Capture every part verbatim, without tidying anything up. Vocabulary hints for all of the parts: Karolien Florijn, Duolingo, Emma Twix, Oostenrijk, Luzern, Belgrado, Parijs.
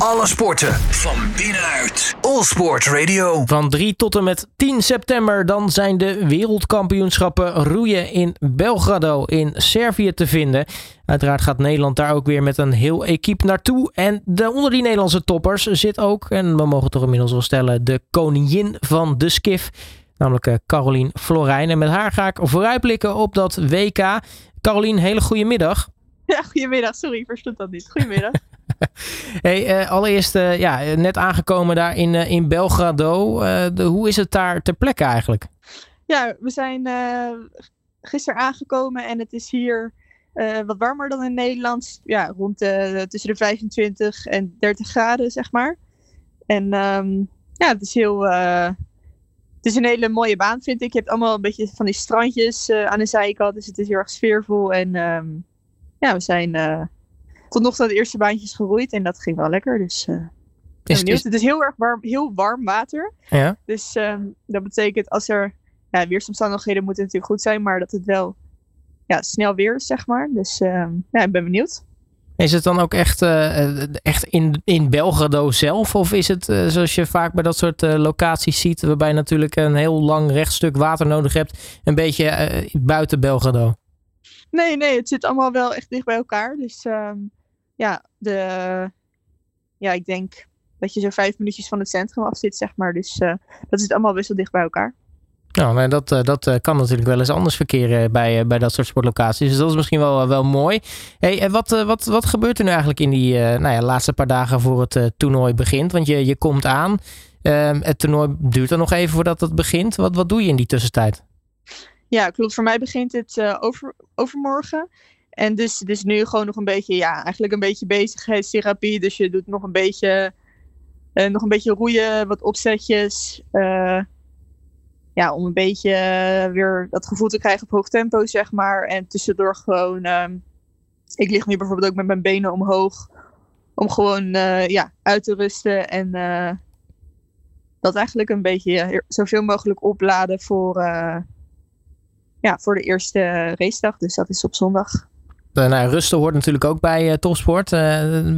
Alle sporten van binnenuit. All Sport Radio. Van drie tot en met tien september dan zijn de wereldkampioenschappen roeien in Belgrado in Servië te vinden. Uiteraard gaat Nederland daar ook weer met een heel equipe naartoe. En de, onder die Nederlandse toppers zit ook, en we mogen toch inmiddels wel stellen, de koningin van de skif. Namelijk Karolien Florijn. En met haar ga ik vooruitblikken op dat W K. Karolien, hele goede middag. Ja, goedemiddag. Sorry, ik verstond dat niet. Goedemiddag. Hey, uh, allereerst uh, ja, net aangekomen daar in, uh, in Belgrado. Uh, de, hoe is het daar ter plekke eigenlijk? Ja, we zijn uh, gisteren aangekomen en het is hier uh, wat warmer dan in Nederland. Ja, rond de, tussen de vijfentwintig en dertig graden, zeg maar. En um, ja, het is heel... Uh, Het is een hele mooie baan, vind ik. Je hebt allemaal een beetje van die strandjes uh, aan de zijkant. Dus het is heel erg sfeervol. En um, ja, we zijn uh, tot nog toe de eerste baantjes geroeid. En dat ging wel lekker. Dus uh, is, is... het is heel erg warm, heel warm water. Ja. Dus um, dat betekent als er... Ja, weersomstandigheden moeten natuurlijk goed zijn. Maar dat het wel ja, snel weer is, zeg maar. Dus um, ja, ik ben benieuwd. Is het dan ook echt, uh, echt in, in Belgrado zelf? Of is het uh, zoals je vaak bij dat soort uh, locaties ziet, waarbij je natuurlijk een heel lang rechtstuk water nodig hebt, een beetje uh, buiten Belgrado? Nee, nee, het zit allemaal wel echt dicht bij elkaar. Dus um, ja, de, ja, ik denk dat je zo vijf minuutjes van het centrum af zit, zeg maar. Dus uh, dat zit allemaal best wel dicht bij elkaar. Nou, maar dat, dat kan natuurlijk wel eens anders verkeren bij, bij dat soort sportlocaties. Dus dat is misschien wel, wel mooi. Hey, wat, wat, wat gebeurt er nu eigenlijk in die nou ja, laatste paar dagen voor het toernooi begint? Want je, je komt aan. Um, het toernooi duurt dan nog even voordat het begint. Wat, wat doe je in die tussentijd? Ja, klopt. Voor mij begint het uh, over, overmorgen. En dus, dus nu gewoon nog een beetje, ja, eigenlijk een beetje bezigheidstherapie. Dus je doet nog een beetje, uh, nog een beetje roeien, wat opzetjes. Uh, Ja, om een beetje uh, weer dat gevoel te krijgen op hoog tempo, zeg maar. En tussendoor gewoon... Uh, ik lig nu bijvoorbeeld ook met mijn benen omhoog. Om gewoon uh, ja, uit te rusten. En uh, dat eigenlijk een beetje uh, zoveel mogelijk opladen voor, uh, ja, voor de eerste racedag. Dus dat is op zondag. Uh, nou, rusten hoort natuurlijk ook bij uh, topsport. Uh,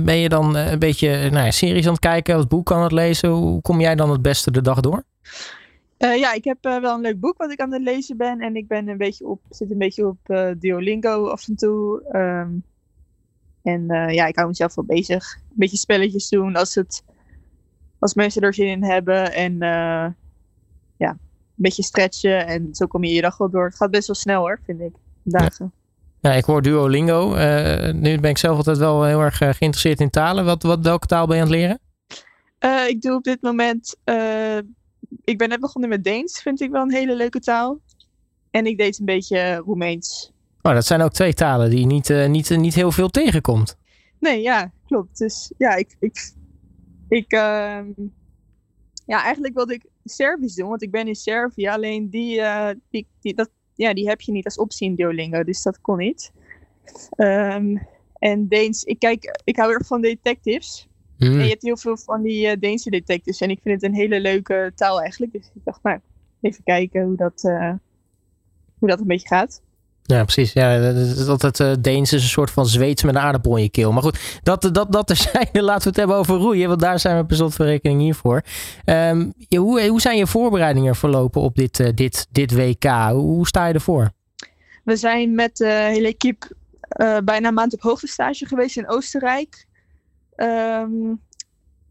ben je dan een beetje nou, series aan het kijken? Wat boek aan het lezen? Hoe kom jij dan het beste de dag door? Uh, ja, ik heb uh, wel een leuk boek wat ik aan het lezen ben. En ik ben een beetje op, zit een beetje op uh, Duolingo af en toe. Um, en uh, ja, ik hou mezelf wel bezig. Een beetje spelletjes doen als, het, als mensen er zin in hebben. En uh, ja, een beetje stretchen. En zo kom je je dag wel door. Het gaat best wel snel hoor, vind ik. Dagen. Ja, ja ik hoor Duolingo. Uh, nu ben ik zelf altijd wel heel erg uh, geïnteresseerd in talen. Wat, wat, welke taal ben je aan het leren? Uh, ik doe op dit moment... Uh, Ik ben net begonnen met Deens, vind ik wel een hele leuke taal. En ik deed een beetje Roemeens. Oh, dat zijn ook twee talen die niet, uh, niet, uh, niet heel veel tegenkomt. Nee, ja, klopt. Dus ja, ik, ik, ik uh, ja, eigenlijk wilde ik Servisch doen, want ik ben in Servië. Alleen die, uh, die, die, dat, ja, die heb je niet als optie in Duolingo, dus dat kon niet. Um, en Deens, ik, kijk, ik hou erg van detectives. Hmm. En je hebt heel veel van die uh, Deense detectives. En ik vind het een hele leuke taal eigenlijk. Dus ik dacht, nou, even kijken hoe dat, uh, hoe dat een beetje gaat. Ja, precies. Ja, dat het uh, Deens is een soort van Zweeds met een aardappel in je keel. Maar goed, dat, dat, dat terzijde. Laten we het hebben over roeien. Want daar zijn we per slotverrekening hiervoor. Um, hoe, hoe zijn je voorbereidingen verlopen op dit, uh, dit, dit W K? Hoe sta je ervoor? We zijn met de uh, hele equipe uh, bijna een maand op hoogtestage geweest in Oostenrijk. Um,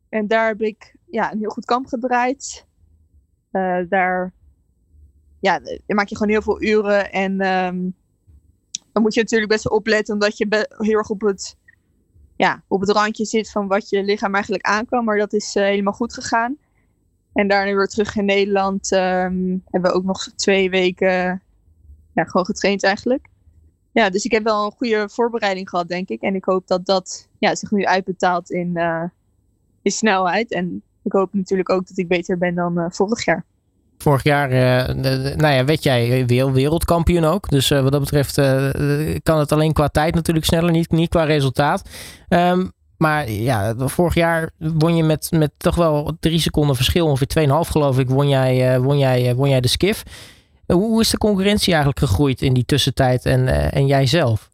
en daar heb ik ja, een heel goed kamp gedraaid. Uh, daar ja, maak je gewoon heel veel uren. En um, dan moet je natuurlijk best wel opletten. Omdat je be- heel erg op het, ja, op het randje zit van wat je lichaam eigenlijk aankwam. Maar dat is uh, helemaal goed gegaan. En daarna weer terug in Nederland. Um, hebben we ook nog twee weken ja, gewoon getraind eigenlijk. Ja, dus ik heb wel een goede voorbereiding gehad, denk ik. En ik hoop dat dat ja, zich nu uitbetaalt in, uh, in snelheid. En ik hoop natuurlijk ook dat ik beter ben dan uh, vorig jaar. Vorig jaar uh, nou ja, werd jij wereldkampioen ook. Dus uh, wat dat betreft uh, kan het alleen qua tijd natuurlijk sneller, niet, niet qua resultaat. Um, maar ja, vorig jaar won je met, met toch wel drie seconden verschil, ongeveer twee komma vijf geloof ik, won jij, uh, won jij, uh, won jij de skif. Hoe is de concurrentie eigenlijk gegroeid in die tussentijd en, en jijzelf?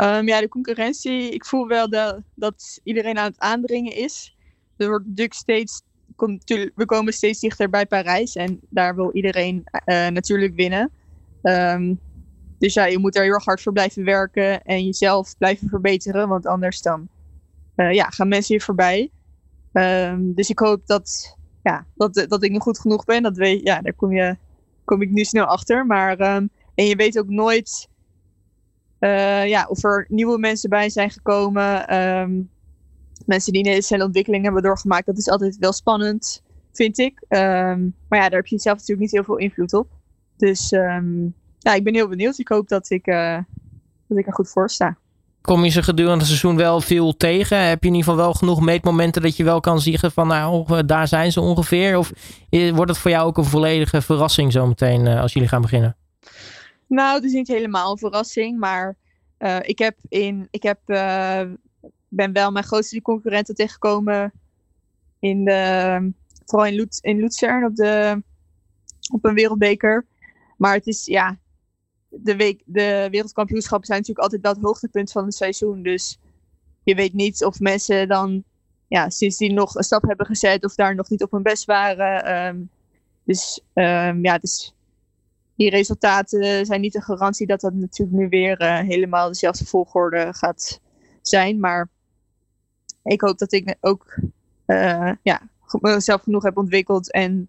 Um, ja, de concurrentie. Ik voel wel de, dat iedereen aan het aandringen is. Er wordt natuurlijk steeds, kom, we komen steeds dichter bij Parijs. En daar wil iedereen uh, natuurlijk winnen. Um, dus ja, je moet er heel erg hard voor blijven werken. En jezelf blijven verbeteren. Want anders dan uh, ja, gaan mensen hier voorbij. Um, dus ik hoop dat, ja, dat, dat ik nog goed genoeg ben. Dat weet, ja, daar kom, je, kom ik nu snel achter. Maar, um, en je weet ook nooit... Uh, ja, of er nieuwe mensen bij zijn gekomen. Um, mensen die een hele snelle ontwikkeling hebben doorgemaakt. Dat is altijd wel spannend, vind ik. Um, maar ja, daar heb je zelf natuurlijk niet heel veel invloed op. Dus um, ja, ik ben heel benieuwd. Ik hoop dat ik, uh, dat ik er goed voor sta. Kom je ze gedurende het seizoen wel veel tegen? Heb je in ieder geval wel genoeg meetmomenten dat je wel kan zeggen van nou, daar zijn ze ongeveer? Of wordt het voor jou ook een volledige verrassing zometeen uh, als jullie gaan beginnen? Nou, het is niet helemaal een verrassing, maar uh, ik heb in, ik heb, uh, ben wel mijn grootste concurrenten tegengekomen in de, vooral in, Luz, in Luzern op de, op een wereldbeker. Maar het is, ja, de, week, de wereldkampioenschappen zijn natuurlijk altijd dat hoogtepunt van het seizoen. Dus je weet niet of mensen dan, ja, sindsdien nog een stap hebben gezet of daar nog niet op hun best waren. Um, dus um, ja, het is... Die resultaten zijn niet een garantie dat dat natuurlijk nu weer uh, helemaal dezelfde volgorde gaat zijn. Maar ik hoop dat ik ook uh, ja, mezelf genoeg heb ontwikkeld en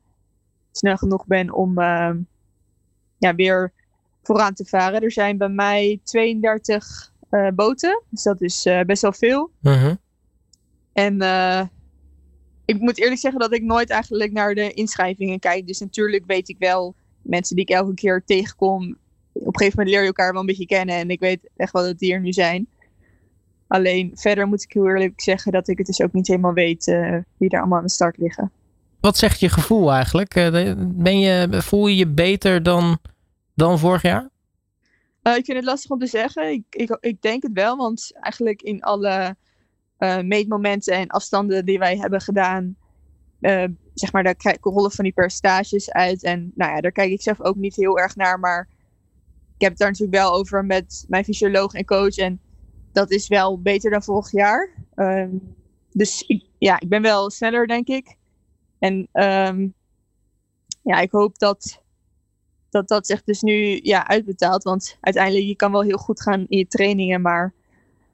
snel genoeg ben om uh, ja, weer vooraan te varen. Er zijn bij mij tweeëndertig uh, boten, dus dat is uh, best wel veel. Uh-huh. En uh, ik moet eerlijk zeggen dat ik nooit eigenlijk naar de inschrijvingen kijk. Dus natuurlijk weet ik wel... Mensen die ik elke keer tegenkom, op een gegeven moment leer je elkaar wel een beetje kennen. En ik weet echt wel dat die er nu zijn. Alleen verder moet ik heel eerlijk zeggen dat ik het dus ook niet helemaal weet uh, wie er allemaal aan de start liggen. Wat zegt je gevoel eigenlijk? Ben je, voel je je beter dan, dan vorig jaar? Uh, ik vind het lastig om te zeggen. Ik, ik, ik denk het wel, want eigenlijk in alle uh, meetmomenten en afstanden die wij hebben gedaan... Uh, zeg maar, daar rollen van die percentages uit. En nou ja, daar kijk ik zelf ook niet heel erg naar. Maar ik heb het daar natuurlijk wel over met mijn fysioloog en coach. En dat is wel beter dan vorig jaar. Um, dus ik, ja, ik ben wel sneller, denk ik. En um, ja, ik hoop dat, dat dat zich dus nu ja, uitbetaalt. Want uiteindelijk, je kan wel heel goed gaan in je trainingen. Maar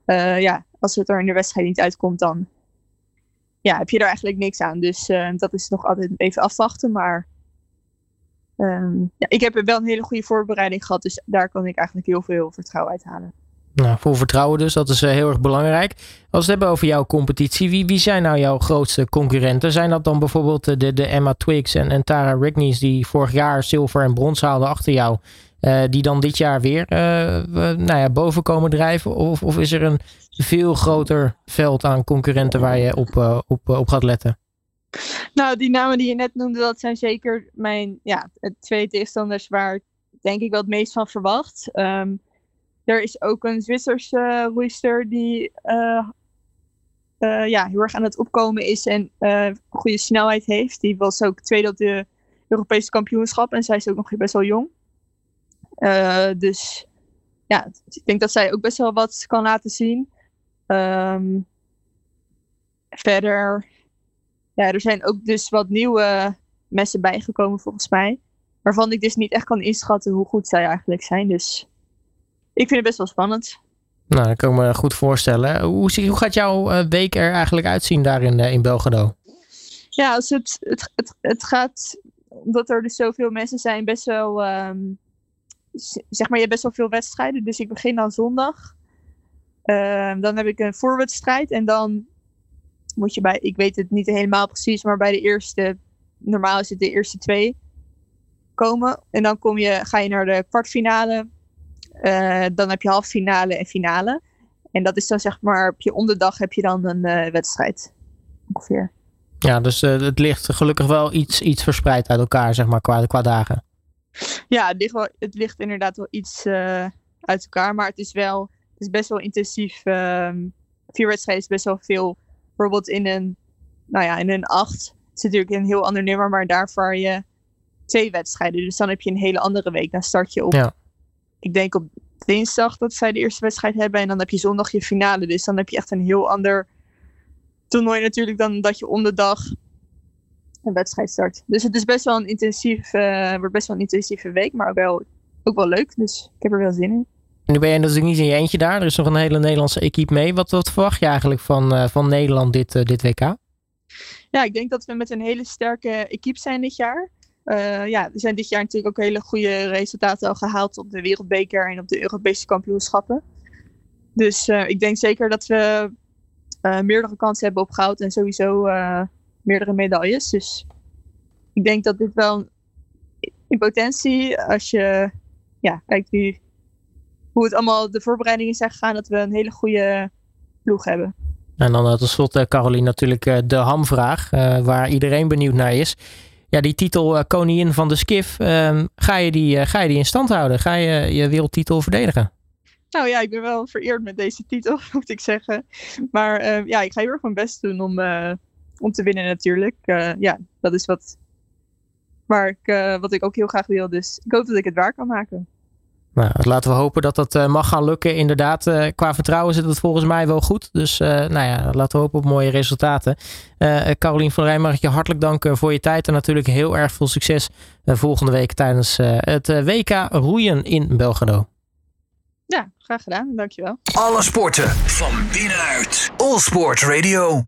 uh, ja, als het er in de wedstrijd niet uitkomt, dan... Ja, heb je er eigenlijk niks aan. Dus uh, dat is nog altijd even afwachten. Maar um, ja, ik heb wel een hele goede voorbereiding gehad. Dus daar kan ik eigenlijk heel veel vertrouwen uithalen. Nou, vol vertrouwen dus. Dat is uh, heel erg belangrijk. Als we het hebben over jouw competitie. Wie, wie zijn nou jouw grootste concurrenten? Zijn dat dan bijvoorbeeld de, de Emma Twix en, en Tara Rigney die vorig jaar zilver en brons haalden achter jou? Uh, die dan dit jaar weer uh, nou ja, boven komen drijven? Of, of is er een veel groter veld aan concurrenten waar je op, uh, op, op gaat letten? Nou, die namen die je net noemde, dat zijn zeker mijn ja, twee tegenstanders waar denk ik wel het meest van verwacht. Um, er is ook een Zwitserse roeister die uh, uh, ja, heel erg aan het opkomen is en uh, goede snelheid heeft. Die was ook tweede op de Europese kampioenschap en zij is ook nog best wel jong. Uh, dus ja, ik denk dat zij ook best wel wat kan laten zien. Um, verder, ja, er zijn ook dus wat nieuwe mensen bijgekomen volgens mij. Waarvan ik dus niet echt kan inschatten hoe goed zij eigenlijk zijn. Dus ik vind het best wel spannend. Nou, dat kan ik me goed voorstellen. Hoe, hoe gaat jouw week er eigenlijk uitzien daar in, in Belgrado? Ja, als het, het, het, het gaat, omdat er dus zoveel mensen zijn, best wel... Um, Zeg maar, je hebt best wel veel wedstrijden. Dus ik begin dan zondag. Uh, dan heb ik een voorwedstrijd. En dan moet je bij... Ik weet het niet helemaal precies. Maar bij de eerste... Normaal is het de eerste twee komen. En dan kom je, ga je naar de kwartfinale. Uh, dan heb je halffinale en finale. En dat is dan zeg maar... Op je onderdag heb je dan een uh, wedstrijd. Ongeveer. Ja, dus uh, het ligt gelukkig wel iets, iets verspreid uit elkaar. Zeg maar, qua, qua dagen. Ja, het ligt, wel, het ligt inderdaad wel iets uh, uit elkaar. Maar het is wel, het is best wel intensief. Um, vier wedstrijden is best wel veel. Bijvoorbeeld in een, nou ja, in een acht zit natuurlijk een heel ander nummer. Maar daar vaar je twee wedstrijden. Dus dan heb je een hele andere week. Dan start je op, ja. ik denk op dinsdag dat zij de eerste wedstrijd hebben. En dan heb je zondag je finale. Dus dan heb je echt een heel ander toernooi natuurlijk dan dat je onderdag een wedstrijd start. Dus het is best wel een intensieve, uh, wordt best wel een intensieve week. Maar ook wel, ook wel leuk. Dus ik heb er wel zin in. Nu ben jij natuurlijk niet in je eentje daar. Er is nog een hele Nederlandse equipe mee. Wat, wat verwacht je eigenlijk van, uh, van Nederland dit, uh, dit W K? Ja, ik denk dat we met een hele sterke equipe zijn dit jaar. Uh, ja, er zijn dit jaar natuurlijk ook hele goede resultaten al gehaald op de Wereldbeker en op de Europese kampioenschappen. Dus uh, ik denk zeker dat we uh, meerdere kansen hebben op goud en sowieso uh, meerdere medailles. Dus ik denk dat dit wel in potentie, als je ja, kijkt wie, hoe het allemaal de voorbereidingen zijn gegaan, dat we een hele goede ploeg hebben. En dan uh, tot slot, uh, Karolien, natuurlijk uh, de hamvraag uh, waar iedereen benieuwd naar is. Ja, die titel uh, koningin van de skif, um, ga, je die, uh, ga je die in stand houden? Ga je je wereldtitel verdedigen? Nou ja, ik ben wel vereerd met deze titel, moet ik zeggen. Maar uh, ja, ik ga heel erg mijn best doen om, uh, om te winnen natuurlijk. Uh, ja, dat is wat, waar ik, uh, wat ik ook heel graag wil. Dus ik hoop dat ik het waar kan maken. Nou, laten we hopen dat dat uh, mag gaan lukken. Inderdaad, uh, qua vertrouwen zit het volgens mij wel goed. Dus uh, nou ja, laten we hopen op mooie resultaten. Uh, Karolien Florijn, mag ik je hartelijk danken voor je tijd. En natuurlijk heel erg veel succes uh, volgende week tijdens uh, het uh, W K roeien in Belgrado. Ja, graag gedaan. Dankjewel. Alle sporten van binnenuit. All Sport Radio.